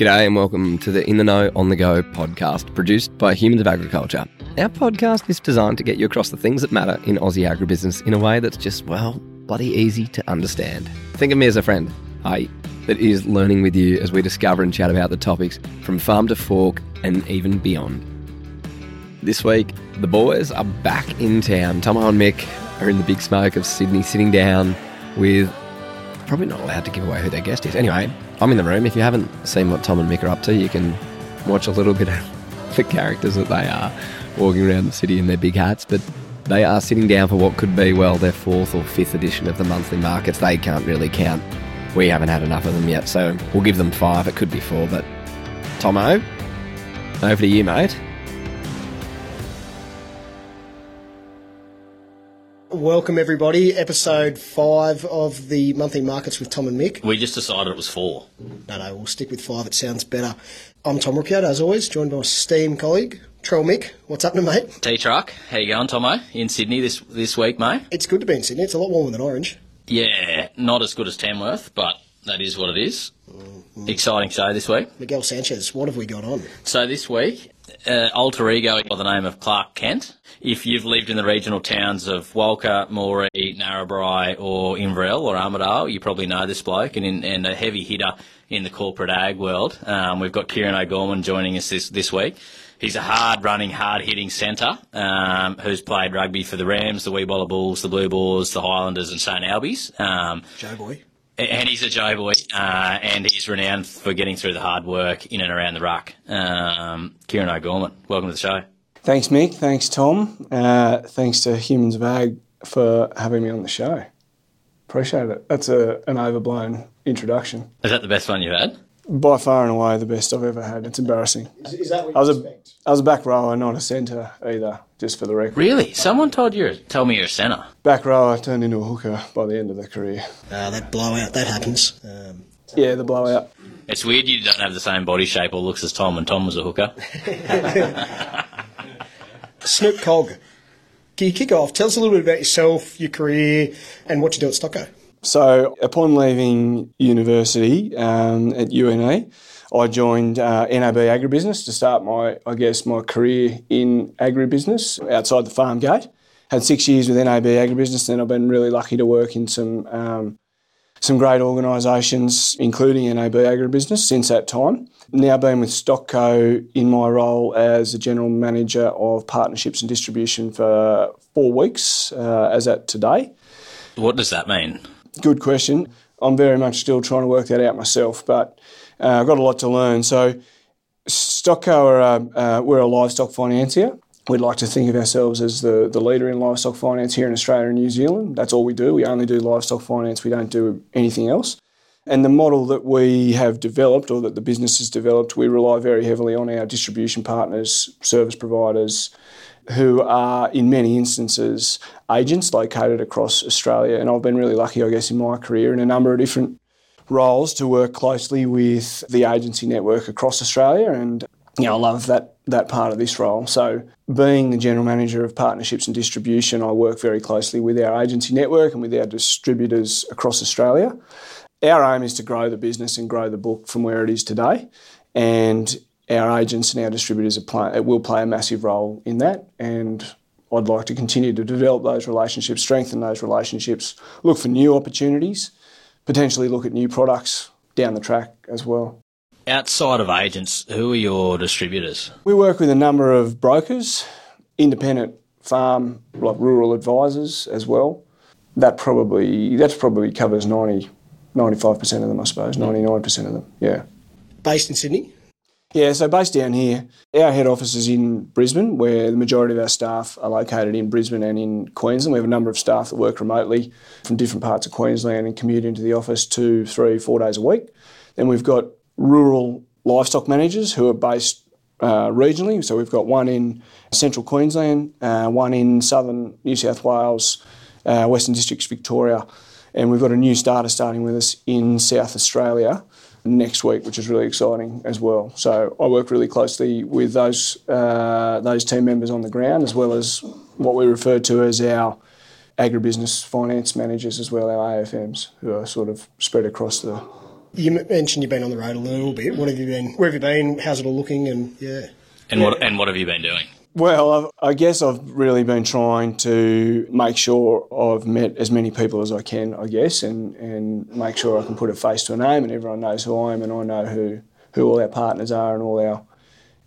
G'day and welcome to the In The Know, On The Go podcast produced by Humans of Agriculture. Our podcast is designed to get you across the things that matter in Aussie agribusiness in a way that's just, well, bloody easy to understand. Think of me as a friend, that is learning with you as we discover and chat about the topics from farm to fork and even beyond. This week, the boys are back in town. Tom and Mick are in the big smoke of Sydney, sitting down with... probably not allowed to give away who their guest is. Anyway, I'm in the room. If you haven't seen what Tom and Mick are up to, you can watch a little bit of the characters that they are walking around the city in their big hats. But they are sitting down for what could be, well, their fourth or fifth edition of the Monthly Markets. They can't really count. We haven't had enough of them yet, so we'll give them 5. It could be 4, but Tomo, over to you, mate. Welcome, everybody. Episode 5 of the Monthly Markets with Tom and Mick. We just decided it was 4. No, we'll stick with 5. It sounds better. I'm Tom Ricciardo, as always, joined by my esteemed colleague, Trell Mick. What's happening, mate? T-Truck. How you going, Tomo? In Sydney this week, mate? It's good to be in Sydney. It's a lot warmer than Orange. Yeah, not as good as Tamworth, but that is what it is. Mm-hmm. Exciting show this week. Miguel Sanchez, what have we got on? So this week... alter ego by the name of Clark Kent. If you've lived in the regional towns of Walker, Moree, Narrabri or Inverell or Armidale, you probably know this bloke and a heavy hitter in the corporate ag world. We've got Ciaran O'Gorman joining us this week. He's a hard-running, hard-hitting centre who's played rugby for the Rams, the Weeballer Bulls, the Blue Boars, the Highlanders and St Albies. Joe Boy. And he's a Joe Boy, and he's renowned for getting through the hard work in and around the ruck. Ciaran O'Gorman, welcome to the show. Thanks, Mick. Thanks, Tom. Thanks to Humans of Ag for having me on the show. Appreciate it. That's an overblown introduction. Is that the best one you've had? By far and away the best I've ever had. It's embarrassing. Is that what you expect? I was a back rower, not a centre either, just for the record. Really? Someone told me you're a centre. Back rower turned into a hooker by the end of their career. That blowout, that happens. Yeah, the blowout. It's weird you don't have the same body shape or looks as Tom, and Tom was a hooker. Snoop Cogg, can you kick off? Tell us a little bit about yourself, your career, and what you do at StockCo. So upon leaving university at UNE, I joined NAB Agribusiness to start my career in agribusiness outside the farm gate. Had 6 years with NAB Agribusiness, and I've been really lucky to work in some great organisations, including NAB Agribusiness, since that time. Now been with StockCo in my role as a General Manager of Partnerships and Distribution for 4 weeks as at today. What does that mean? Good question. I'm very much still trying to work that out myself, but I've got a lot to learn. So StockCo, we're a livestock financier. We'd like to think of ourselves as the leader in livestock finance here in Australia and New Zealand. That's all we do. We only do livestock finance. We don't do anything else. And the model that we have developed, or that the business has developed, we rely very heavily on our distribution partners, service providers, who are, in many instances, agents located across Australia. And I've been really lucky, I guess, in my career in a number of different roles to work closely with the agency network across Australia. And, you know, I love that part of this role. So being the General Manager of Partnerships and Distribution, I work very closely with our agency network and with our distributors across Australia. Our aim is to grow the business and grow the book from where it is today. And our agents and our distributors will play a massive role in that, and I'd like to continue to develop those relationships, strengthen those relationships, look for new opportunities, potentially look at new products down the track as well. Outside of agents, who are your distributors? We work with a number of brokers, independent farm, like rural advisors as well. That probably covers 95% of them, I suppose, 99% of them, yeah. Based in Sydney? Yeah, so based down here, our head office is in Brisbane, where the majority of our staff are located in Brisbane and in Queensland. We have a number of staff that work remotely from different parts of Queensland and commute into the office 2, 3, 4 days a week. Then we've got rural livestock managers who are based regionally. So we've got one in central Queensland, one in southern New South Wales, Western Districts, Victoria, and we've got a new starter starting with us in South Australia next week, which is really exciting as well. So I work really closely with those team members on the ground, as well as what we refer to as our agribusiness finance managers as well, our AFMs, who are sort of spread across the You mentioned you've been on the road a little bit. What have you been? Where have you been? How's it all looking? And what have you been doing? Well, I guess I've really been trying to make sure I've met as many people as I can, I guess, and make sure I can put a face to a name and everyone knows who I am and I know who all our partners are and all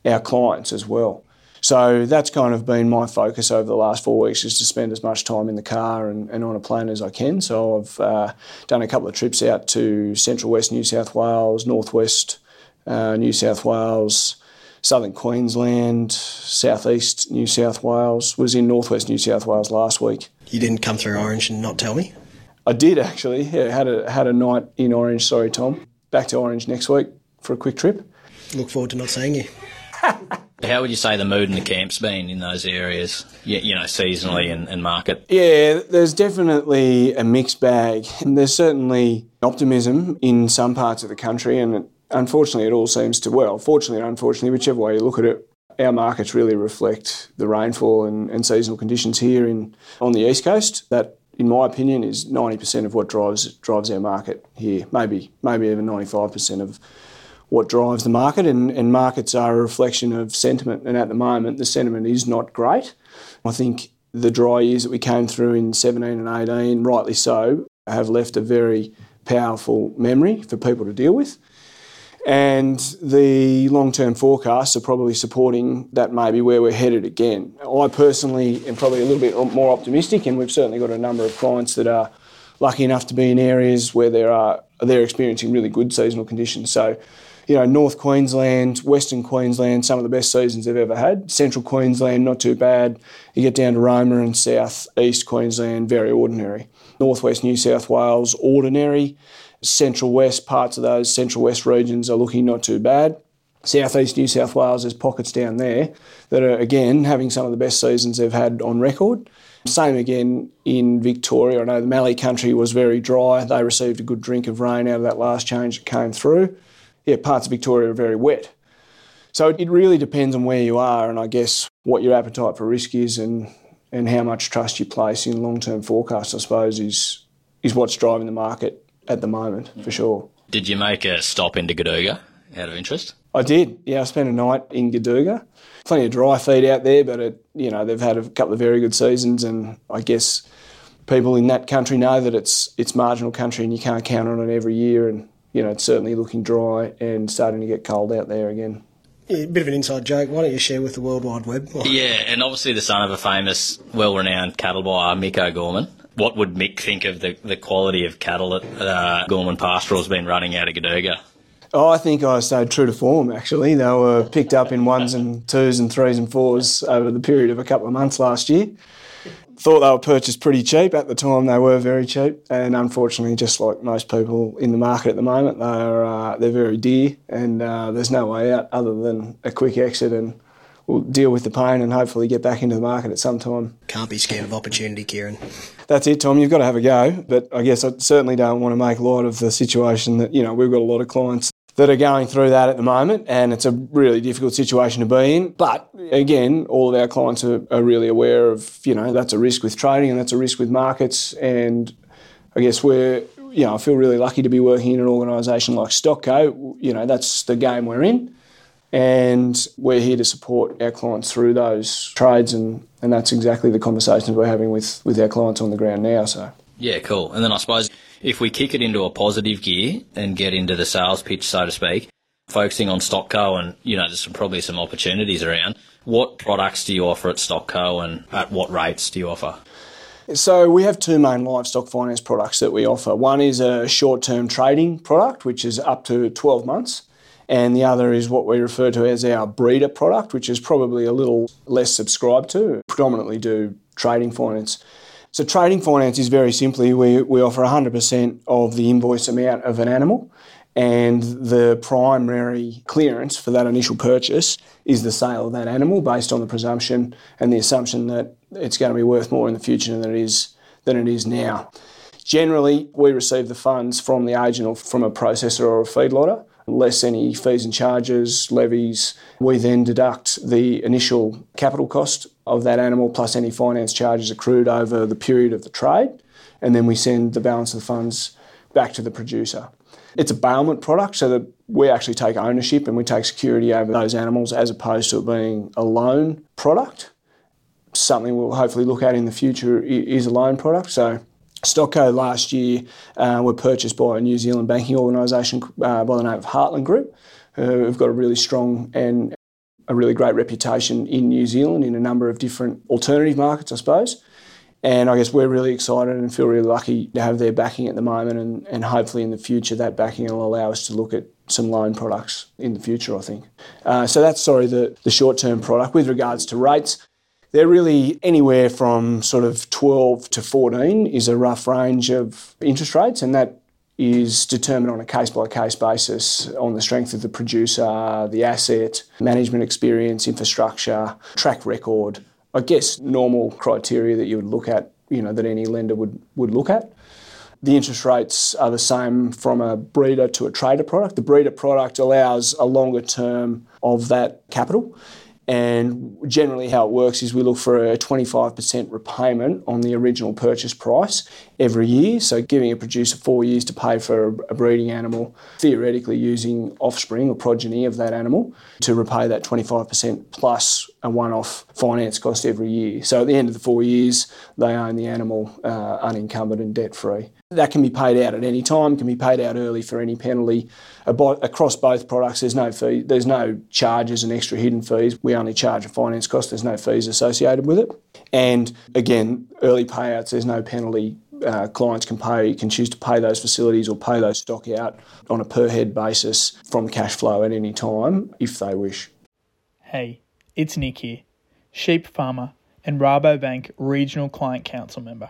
our clients as well. So that's kind of been my focus over the last 4 weeks, is to spend as much time in the car and on a plane as I can. So I've done a couple of trips out to Central West New South Wales, North West New South Wales, Southern Queensland, Southeast New South Wales. Was in North West New South Wales last week. You didn't come through Orange and not tell me? I did, actually. Yeah, had a night in Orange. Sorry, Tom. Back to Orange next week for a quick trip. Look forward to not seeing you. How would you say the mood in the camp's been in those areas, you know, seasonally and market? Yeah, there's definitely a mixed bag. And there's certainly optimism in some parts of the country. And fortunately and unfortunately, whichever way you look at it, our markets really reflect the rainfall and seasonal conditions here on the East Coast. That, in my opinion, is 90% of what drives our market here, maybe even 95% of what drives the market, and markets are a reflection of sentiment, and at the moment the sentiment is not great. I think the dry years that we came through in 17 and 18, rightly so, have left a very powerful memory for people to deal with, and the long-term forecasts are probably supporting that maybe where we're headed again. I personally am probably a little bit more optimistic, and we've certainly got a number of clients that are lucky enough to be in areas where they're experiencing really good seasonal conditions. So, you know, North Queensland, Western Queensland, some of the best seasons they've ever had. Central Queensland, not too bad. You get down to Roma and South East Queensland, very ordinary. Northwest New South Wales, ordinary. Central West, parts of those Central West regions are looking not too bad. Southeast New South Wales, there's pockets down there that are, again, having some of the best seasons they've had on record. Same again in Victoria. I know the Mallee Country was very dry. They received a good drink of rain out of that last change that came through. Yeah, parts of Victoria are very wet. So it really depends on where you are and I guess what your appetite for risk is and how much trust you place in long-term forecasts, I suppose, is what's driving the market at the moment, for sure. Did you make a stop into Goodooga out of interest? I did. Yeah, I spent a night in Goodooga. Plenty of dry feed out there, but they've had a couple of very good seasons, and I guess people in that country know that it's marginal country and you can't count on it every year, and it's certainly looking dry and starting to get cold out there again. Yeah, a bit of an inside joke. Why don't you share with the World Wide Web? Yeah, and obviously the son of a famous, well-renowned cattle buyer, Mick O'Gorman. What would Mick think of the quality of cattle that Gorman Pastoral has been running out of Goodooga? Oh, I think I stayed true to form, actually. They were picked up in ones and twos and threes and fours over the period of a couple of months last year. Thought they were purchased pretty cheap. At the time, they were very cheap. And unfortunately, just like most people in the market at the moment, they're very dear, and there's no way out other than a quick exit, and we'll deal with the pain and hopefully get back into the market at some time. Can't be scared of opportunity, Ciaran. That's it, Tom. You've got to have a go. But I guess I certainly don't want to make light of the situation that, we've got a lot of clients that are going through that at the moment, and it's a really difficult situation to be in. But again, all of our clients are really aware of, that's a risk with trading and that's a risk with markets. And I guess I feel really lucky to be working in an organisation like StockCo. That's the game we're in. And we're here to support our clients through those trades. And that's exactly the conversations we're having with our clients on the ground now. So yeah, cool. And then I suppose if we kick it into a positive gear and get into the sales pitch, so to speak, focusing on StockCo and, there's probably some opportunities around, what products do you offer at StockCo and at what rates do you offer? So we have two main livestock finance products that we offer. One is a short-term trading product, which is up to 12 months, and the other is what we refer to as our breeder product, which is probably a little less subscribed to, predominantly do trading finance. So trading finance is very simply we offer 100% of the invoice amount of an animal, and the primary clearance for that initial purchase is the sale of that animal based on the presumption and the assumption that it's going to be worth more in the future than it is now. Generally, we receive the funds from the agent or from a processor or a feedlotter, less any fees and charges, levies. We then deduct the initial capital cost of that animal plus any finance charges accrued over the period of the trade, and then we send the balance of the funds back to the producer. It's a bailment product, so that we actually take ownership and we take security over those animals as opposed to it being a loan product. Something we'll hopefully look at in the future is a loan product. So StockCo last year were purchased by a New Zealand banking organisation by the name of Heartland Group, who've got a really strong and a really great reputation in New Zealand in a number of different alternative markets, I suppose. And I guess we're really excited and feel really lucky to have their backing at the moment, and hopefully in the future that backing will allow us to look at some loan products in the future, I think. So that's, the short-term product. With regards to rates, they're really anywhere from sort of 12 to 14 is a rough range of interest rates, and that is determined on a case-by-case basis on the strength of the producer, the asset, management experience, infrastructure, track record, I guess normal criteria that you would look at, that any lender would look at. The interest rates are the same from a breeder to a trader product. The breeder product allows a longer term of that capital. And generally how it works is we look for a 25% repayment on the original purchase price every year. So giving a producer 4 years to pay for a breeding animal, theoretically using offspring or progeny of that animal to repay that 25% plus a one-off finance cost every year. So at the end of the 4 years, they own the animal unencumbered and debt-free. That can be paid out at any time, can be paid out early for any penalty. Across both products, there's no fee, there's no charges and extra hidden fees. We only charge a finance cost, there's no fees associated with it. And again, early payouts, there's no penalty. Clients can choose to pay those facilities or pay those stock out on a per head basis from cash flow at any time if they wish. Hey, it's Nick here, sheep farmer and Rabobank Regional Client Council member.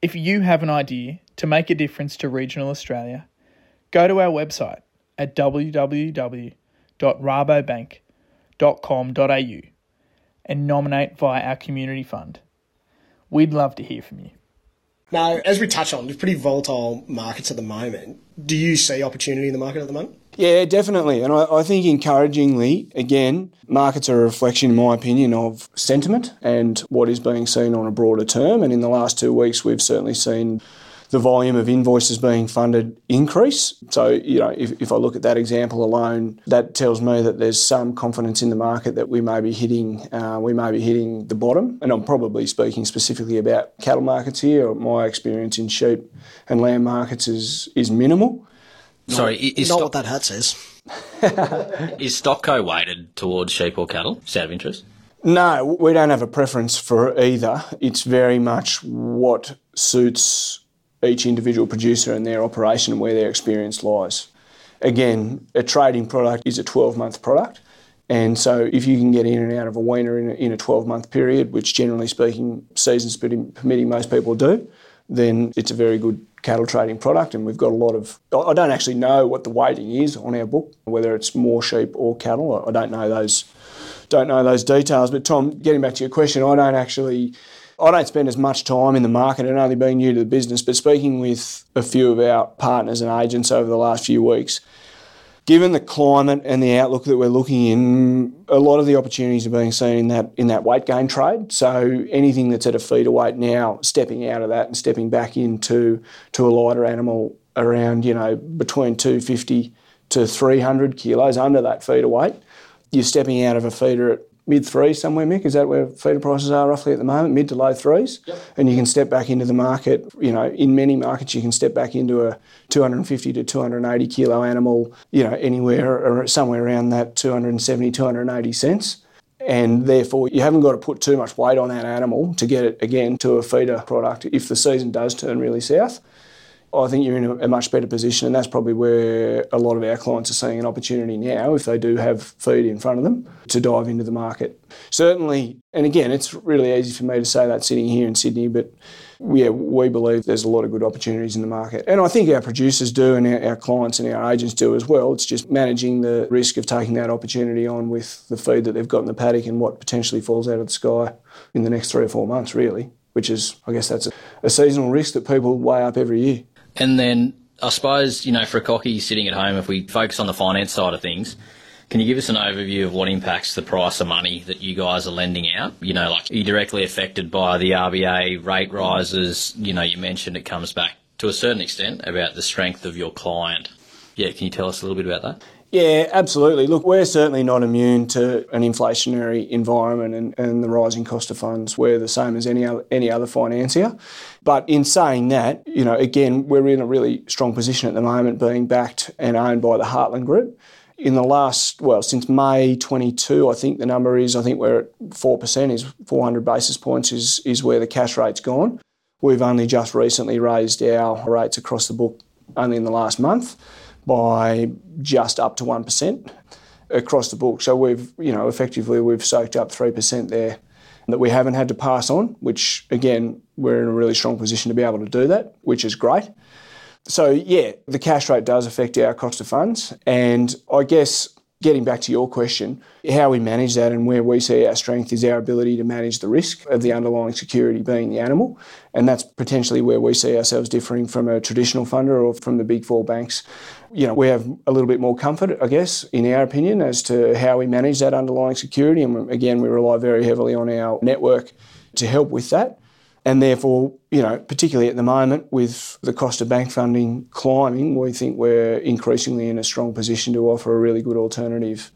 If you have an idea to make a difference to regional Australia, go to our website at www.rabobank.com.au and nominate via our community fund. We'd love to hear from you. Now, as we touch on, there's pretty volatile markets at the moment. Do you see opportunity in the market at the moment? Yeah, definitely. And I think encouragingly, again, markets are a reflection, in my opinion, of sentiment and what is being seen on a broader term. And in the last 2 weeks, we've certainly seen the volume of invoices being funded increase. So, if I look at that example alone, that tells me that there's some confidence in the market that we may be hitting the bottom. And I'm probably speaking specifically about cattle markets here. My experience in sheep and lamb markets is minimal. Sorry, not what that hat says. Is StockCo weighted towards sheep or cattle? Just out of interest. No, we don't have a preference for either. It's very much what suits each individual producer and their operation and where their experience lies. Again, a trading product is a 12-month product. And so if you can get in and out of a weaner in a 12-month period, which generally speaking, seasons permitting, most people do, then it's a very good cattle trading product, and we've got a lot of... I don't actually know what the weighting is on our book, whether it's more sheep or cattle. I don't know those details. But Tom, getting back to your question, I don't spend as much time in the market and only being new to the business, but speaking with a few of our partners and agents over the last few weeks, given the climate and the outlook that we're looking in, a lot of the opportunities are being seen in that weight gain trade. So anything that's at a feeder weight now, stepping out of that and stepping back into a lighter animal around, between 250 to 300 kilos under that feeder weight, you're stepping out of a feeder at mid-threes somewhere, Mick? Is that where feeder prices are roughly at the moment, mid to low threes? Yep. And you can step back into the market. In many markets you can step back into a 250 to 280 kilo animal, anywhere or somewhere around that 270, 280 cents. And therefore you haven't got to put too much weight on that animal to get it again to a feeder product if the season does turn really south. I think you're in a much better position, and that's probably where a lot of our clients are seeing an opportunity now, if they do have feed in front of them, to dive into the market. Certainly, and again, it's really easy for me to say that sitting here in Sydney, but yeah, we believe there's a lot of good opportunities in the market. And I think our producers do, and our clients and our agents do as well. It's just managing the risk of taking that opportunity on with the feed that they've got in the paddock and what potentially falls out of the sky in the next 3 or 4 months, really, which is, I guess that's a seasonal risk that people weigh up every year. And then I suppose, you know, for a cocky sitting at home, if we focus on the finance side of things, can you give us an overview of what impacts the price of money that you guys are lending out? You know, like, are you directly affected by the RBA rate rises? You know, you mentioned it comes back to a certain extent about the strength of your client. Yeah, can you tell us a little bit about that? Yeah, absolutely. Look, we're certainly not immune to an inflationary environment and the rising cost of funds. We're the same as any other financier. But in saying that, you know, again, we're in a really strong position at the moment, being backed and owned by the Heartland Group. In the last, well, since May 22, I think the number is, I think we're at 4%, is 400 basis points is where the cash rate's gone. We've only just recently raised our rates across the book, only in the last month, by just up to 1% across the book. So we've, you know, effectively we've soaked up 3% there that we haven't had to pass on, which again, we're in a really strong position to be able to do that, which is great. So yeah, the cash rate does affect our cost of funds. And I guess getting back to your question, how we manage that and where we see our strength is our ability to manage the risk of the underlying security being the animal. And that's potentially where we see ourselves differing from a traditional funder or from the big four banks. You know, we have a little bit more comfort, I guess, in our opinion, as to how we manage that underlying security. And again, we rely very heavily on our network to help with that. And therefore, you know, particularly at the moment with the cost of bank funding climbing, we think we're increasingly in a strong position to offer a really good alternative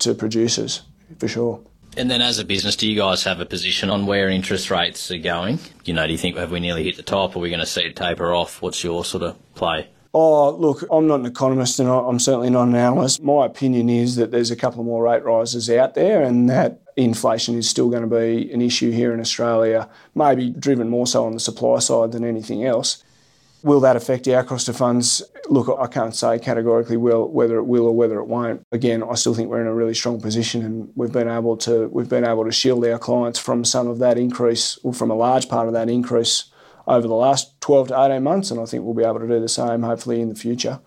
to producers, for sure. And then as a business, do you guys have a position on where interest rates are going? You know, do you think, have we nearly hit the top? Are we going to see it taper off? What's your sort of play? Oh, look, I'm not an economist and I'm certainly not an analyst. My opinion is that there's a couple more rate rises out there and that inflation is still going to be an issue here in Australia, maybe driven more so on the supply side than anything else. Will that affect our cost of funds? Look, I can't say categorically whether it will or whether it won't. Again, I still think we're in a really strong position and we've been able to shield our clients from some of that increase, or from a large part of that increase, over the last 12 to 18 months, and I think we'll be able to do the same, hopefully, in the future.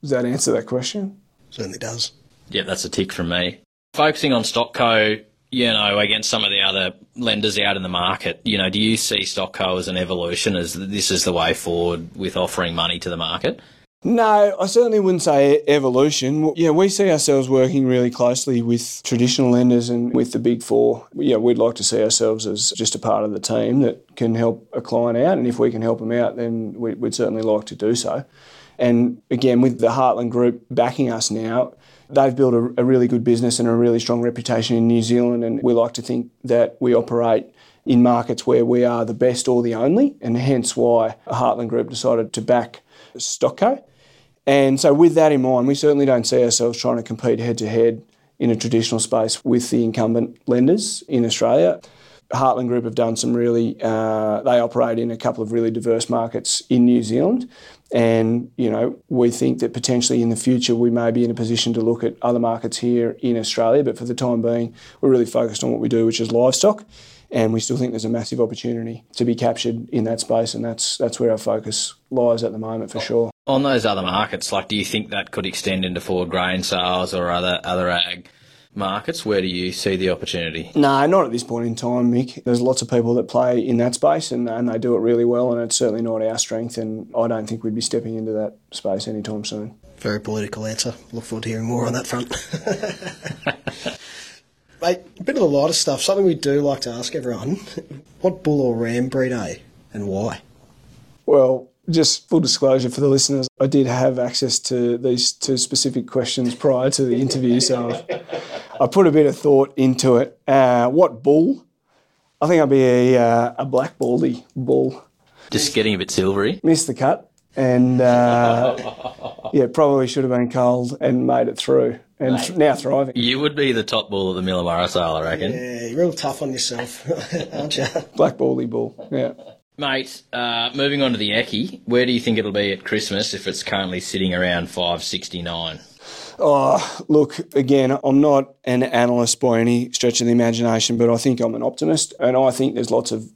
Does that answer that question? Certainly does. Yeah, that's a tick from me. Focusing on StockCo, you know, against some of the other lenders out in the market, you know, do you see StockCo as an evolution, as this is the way forward with offering money to the market? No, I certainly wouldn't say evolution. Yeah, we see ourselves working really closely with traditional lenders and with the big four. Yeah, we'd like to see ourselves as just a part of the team that can help a client out. And if we can help them out, then we'd certainly like to do so. And again, with the Heartland Group backing us now, they've built a really good business and a really strong reputation in New Zealand. And we like to think that we operate in markets where we are the best or the only, and hence why Heartland Group decided to back StockCo. And so with that in mind, we certainly don't see ourselves trying to compete head-to-head in a traditional space with the incumbent lenders in Australia. Heartland Group have done some really, they operate in a couple of really diverse markets in New Zealand. And, you know, we think that potentially in the future we may be in a position to look at other markets here in Australia. But for the time being, we're really focused on what we do, which is livestock. And we still think there's a massive opportunity to be captured in that space, and that's where our focus lies at the moment, for sure. On those other markets, like, do you think that could extend into forward grain sales or other ag markets? Where do you see the opportunity? No, not at this point in time, Mick. There's lots of people that play in that space and they do it really well, and it's certainly not our strength, and I don't think we'd be stepping into that space anytime soon. Very political answer. Look forward to hearing more on that front. Mate, a bit of the lighter stuff, something we do like to ask everyone. What bull or ram breed are you and why? Well, just full disclosure for the listeners, I did have access to these two specific questions prior to the interview, so I put a bit of thought into it. What bull? I think I'd be a black baldy bull. Just getting a bit silvery. Missed the cut and, yeah, probably should have been culled and made it through. And mate, now thriving. You would be the top bull of the Millamarra sale, I reckon. Yeah, you're real tough on yourself, aren't you? Black baldy bull, yeah. Mate, moving on to the EKI, where do you think it'll be at Christmas if it's currently sitting around 569? Oh, look, again, I'm not an analyst by any stretch of the imagination, but I think I'm an optimist, and I think there's lots of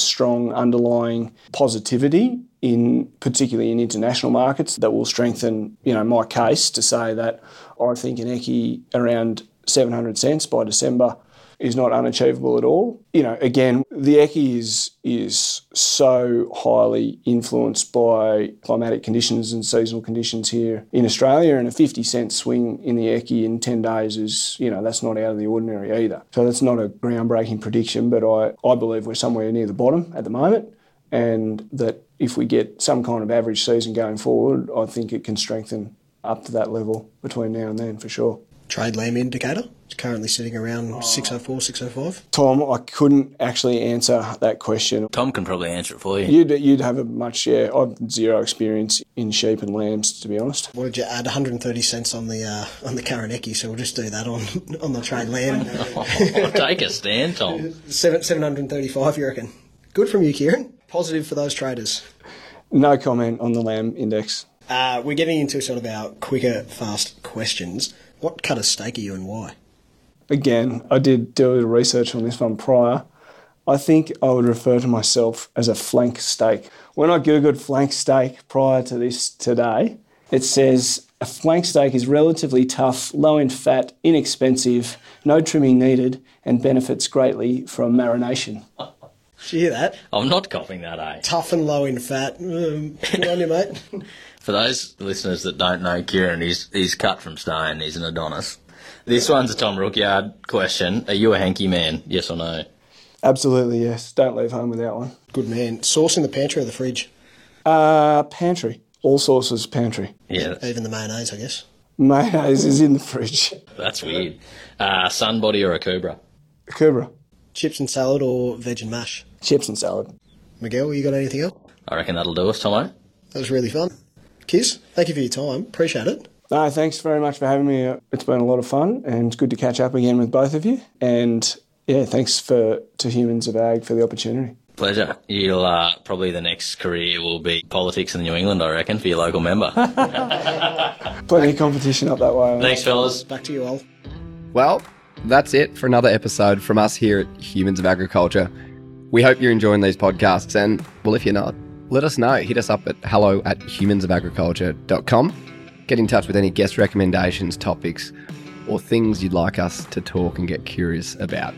strong underlying positivity in particularly in international markets that will strengthen, my case to say that I think an EKI around 700 cents by December is not unachievable at all. Again, the EKI is so highly influenced by climatic conditions and seasonal conditions here in Australia, and a 50 cent swing in the EKI in 10 days is, that's not out of the ordinary either. So that's not a groundbreaking prediction, but I believe we're somewhere near the bottom at the moment, and that if we get some kind of average season going forward, I think it can strengthen up to that level between now and then for sure. Trade lamb indicator? It's currently sitting around 604, 605. Tom, I couldn't actually answer that question. Tom can probably answer it for you. You'd have I've zero experience in sheep and lambs, to be honest. What did you add? 130 cents on the current EKI, so we'll just do that on the trade lamb. I'll take a stand, Tom. 735, you reckon? Good from you, Ciaran. Positive for those traders. No comment on the lamb index. We're getting into sort of our quicker, fast questions. What cut of steak are you and why? Again, I did do a little research on this one prior. I think I would refer to myself as a flank steak. When I Googled flank steak prior to this today, it says a flank steak is relatively tough, low in fat, inexpensive, no trimming needed, and benefits greatly from marination. Did you hear that? I'm not copying that, eh? Tough and low in fat. Good on you, mate. For those listeners that don't know, Ciaran, he's cut from stone. He's an Adonis. This one's a Tom Rookyard question. Are you a hanky man, yes or no? Absolutely, yes. Don't leave home without one. Good man. Sauce in the pantry or the fridge? Pantry. All sauces, pantry. Yeah. Even the mayonnaise, I guess. Mayonnaise is in the fridge. That's weird. Sun body or a Cobra? A Cobra. Chips and salad or veg and mash? Chips and salad. Miguel, you got anything else? I reckon that'll do us, Tomo. That was really fun. Kiz, thank you for your time. Appreciate it. No, thanks very much for having me. It's been a lot of fun, and it's good to catch up again with both of you. And, thanks to Humans of Ag for the opportunity. Pleasure. You'll probably the next career will be politics in New England, I reckon, for your local member. Plenty of competition up that way. Thanks, fellas. Back to you all. Well, that's it for another episode from us here at Humans of Agriculture. We hope you're enjoying these podcasts, and, well, if you're not, let us know. Hit us up at hello@humansofagriculture.com. Get in touch with any guest recommendations, topics, or things you'd like us to talk and get curious about.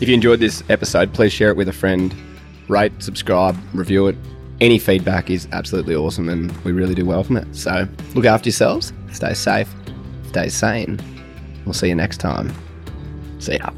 If you enjoyed this episode, please share it with a friend. Rate, subscribe, review it. Any feedback is absolutely awesome, and we really do welcome it. So look after yourselves. Stay safe. Stay sane. We'll see you next time. See ya.